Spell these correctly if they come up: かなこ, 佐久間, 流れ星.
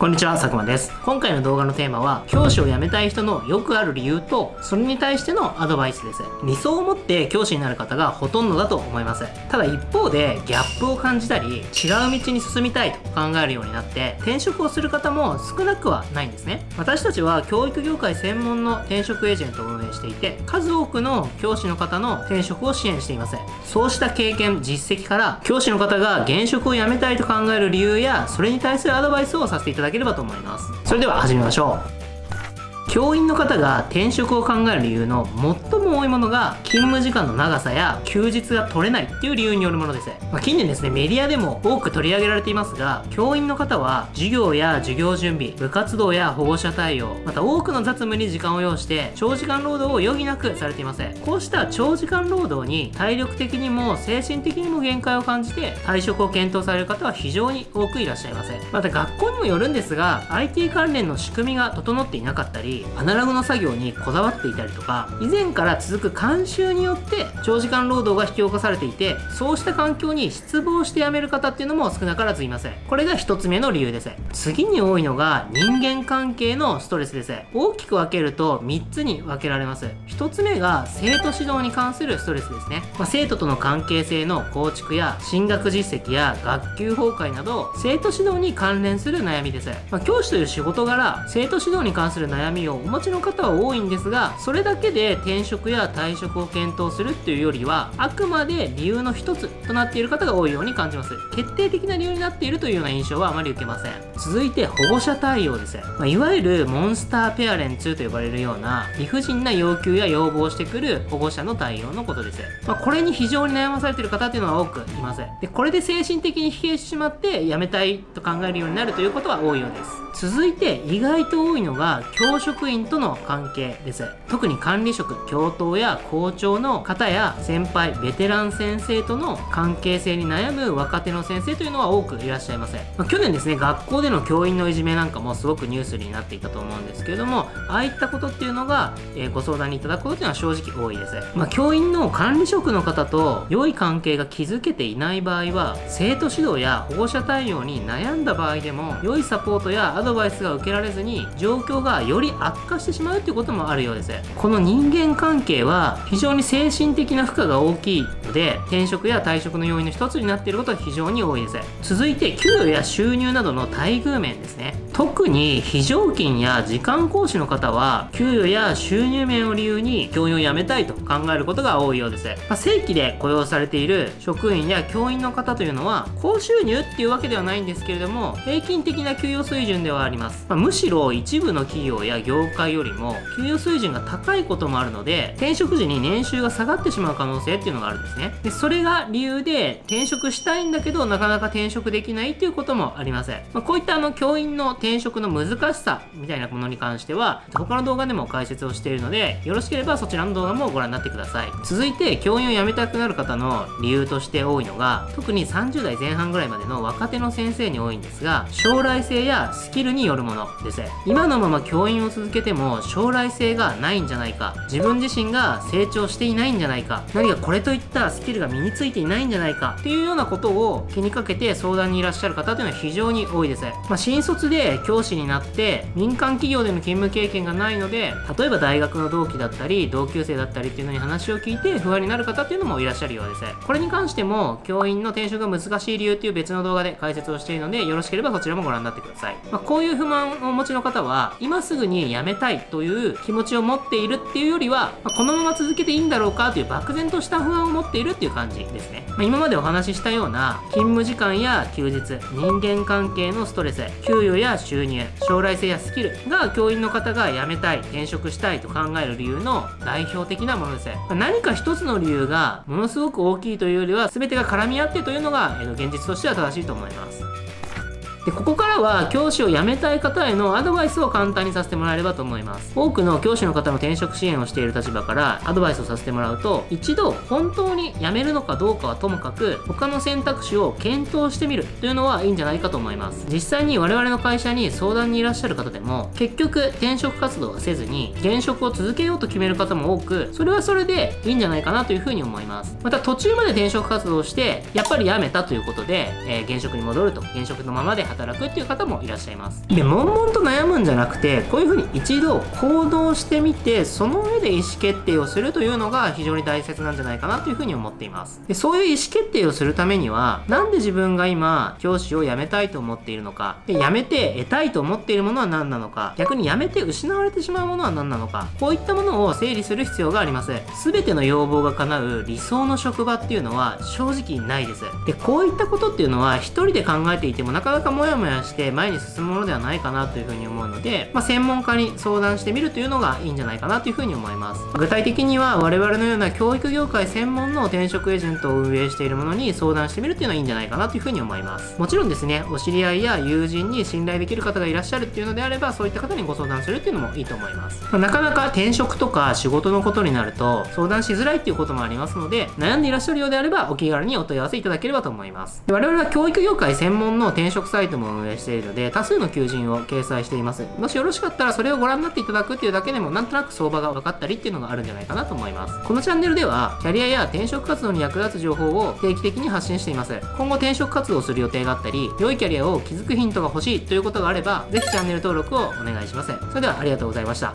こんにちは、佐久間です。今回の動画のテーマは、教師を辞めたい人のよくある理由と、それに対してのアドバイスです。理想を持って教師になる方がほとんどだと思います。ただ一方で、ギャップを感じたり、違う道に進みたいと考えるようになって、転職をする方も少なくはないんですね。私たちは教育業界専門の転職エージェントを運営していて、数多くの教師の方の転職を支援しています。そうした経験、実績から、教師の方が現職を辞めたいと考える理由や、それに対するアドバイスをさせていただきます。できればと思います。それでは始めましょう。教員の方が転職を考える理由の最も多いものが、勤務時間の長さや休日が取れないっていう理由によるものです。近年ですね、メディアでも多く取り上げられていますが、教員の方は授業や授業準備、部活動や保護者対応、また多くの雑務に時間を要して長時間労働を余儀なくされています。こうした長時間労働に体力的にも精神的にも限界を感じて、退職を検討される方は非常に多くいらっしゃいます。また学校にもよるんですが、 IT 関連の仕組みが整っていなかったり、アナログの作業にこだわっていたりとか、以前から続く慣習によって長時間労働が引き起こされていて、そうした環境に失望して辞める方っていうのも少なからずいません。これが1つ目の理由です。次に多いのが人間関係のストレスです。大きく分けると3つに分けられます。1つ目が生徒指導に関するストレスですね。生徒との関係性の構築や進学実績や学級崩壊など、生徒指導に関連する悩みです。教師という仕事柄、生徒指導に関する悩みをお持ちの方は多いんですが、それだけで転職や退職を検討するっていうよりは、あくまで理由の一つとなっている方が多いように感じます。決定的な理由になっているというような印象はあまり受けません。続いて保護者対応です。いわゆるモンスターペアレンツと呼ばれるような理不尽な要求や要望をしてくる保護者の対応のことです。これに非常に悩まされている方っていうのは多くいます。で、これで精神的に疲弊してしまって辞めたいと考えるようになるということは多いようです。続いて意外と多いのが教職員との関係です。特に管理職、教頭や校長の方や先輩、ベテラン先生との関係性に悩む若手の先生というのは多くいらっしゃいません。去年ですね、学校での教員のいじめなんかもすごくニュースになっていたと思うんですけれども、ああいったことっていうのが、ご相談にいただくことというのは正直多いです。教員の管理職の方と良い関係が築けていない場合は、生徒指導や保護者対応に悩んだ場合でも良いサポートやアドバイスが受けられずに、状況がより悪化してしまうということもあるようです。この人間関係は非常に精神的な負荷が大きいので、転職や退職の要因の一つになっていることが非常に多いです。続いて給与や収入などの待遇面ですね。特に非常勤や時間講師の方は、給与や収入面を理由に教員を辞めたいと考えることが多いようです。正規で雇用されている職員や教員の方というのは、高収入っていうわけではないんですけれども、平均的な給与水準ではあります。むしろ一部の企業や業界よりも給与水準が高いこともあるので、転職時に年収が下がってしまう可能性っていうのがあるんですね。で、それが理由で転職したいんだけど、なかなか転職できないっていうこともありません。こういった教員の転職の難しさみたいなものに関しては、他の動画でも解説をしているので、よろしければそちらの動画もご覧になってください。続いて教員を辞めたくなる方の理由として多いのが、特に30代前半ぐらいまでの若手の先生に多いんですが、将来性やスキルによるものです。今のまま教員を続けても将来性がないんじゃないか、自分自身が成長していないんじゃないか、何かこれといったスキルが身についていないんじゃないかっていうようなことを気にかけて相談にいらっしゃる方というのは非常に多いです。新卒で教師になって民間企業での勤務経験がないので、例えば大学の同期だったり同級生だったりっていうのに話を聞いて不安になる方っていうのもいらっしゃるようです。これに関しても教員の転職が難しい理由っていう別の動画で解説をしているので、よろしければそちらもご覧になってください。こういう不満をお持ちの方は、今すぐに辞めたいという気持ちを持っているっていうよりは、このまま続けていいんだろうかという漠然とした不安を持っているっていう感じですね。今までお話ししたような勤務時間や休日、人間関係のストレス、給与や収入、将来性やスキルが教員の方が辞めたい、転職したいと考える理由の代表的なものです。何か一つの理由がものすごく大きいというよりは、全てが絡み合ってというのが現実としては正しいと思います。で、ここからは教師を辞めたい方へのアドバイスを簡単にさせてもらえればと思います。多くの教師の方の転職支援をしている立場からアドバイスをさせてもらうと、一度本当に辞めるのかどうかはともかく、他の選択肢を検討してみるというのはいいんじゃないかと思います。実際に我々の会社に相談にいらっしゃる方でも、結局転職活動はせずに現職を続けようと決める方も多く、それはそれでいいんじゃないかなというふうに思います。また途中まで転職活動をしてやっぱり辞めたということで、現職に戻ると、現職のままで働くっていう方もいらっしゃいます。で、悶々と悩むんじゃなくて、こういうふうに一度行動してみて、その上で意思決定をするというのが非常に大切なんじゃないかなというふうに思っています。で、そういう意思決定をするためには、なんで自分が今教師を辞めたいと思っているのか、で、辞めて得たいと思っているものは何なのか、逆に辞めて失われてしまうものは何なのか、こういったものを整理する必要があります。全ての要望が叶う理想の職場っていうのは正直ないです。で、こういったことっていうのは一人で考えていてもなかなかモヤモヤして前に進むものではないかなというふうに思うので、専門家に相談してみるというのがいいんじゃないかなというふうに思います。具体的には我々のような教育業界専門の転職エージェントを運営しているものに相談してみるというのはいいんじゃないかなというふうに思います。もちろんですね、お知り合いや友人に信頼できる方がいらっしゃるっていうのであれば、そういった方にご相談するっていうのもいいと思います。なかなか転職とか仕事のことになると相談しづらいっていうこともありますので、悩んでいらっしゃるようであればお気軽にお問い合わせいただければと思います。我々は教育業界専門の転職サイトも運営しているので、多数の求人を掲載しています。もしよろしかったらそれをご覧になっていただくっていうだけでも、なんとなく相場が分かったりっていうのがあるんじゃないかなと思います。このチャンネルではキャリアや転職活動に役立つ情報を定期的に発信しています。今後転職活動をする予定があったり、良いキャリアを築くヒントが欲しいということがあれば、ぜひチャンネル登録をお願いします。それではありがとうございました。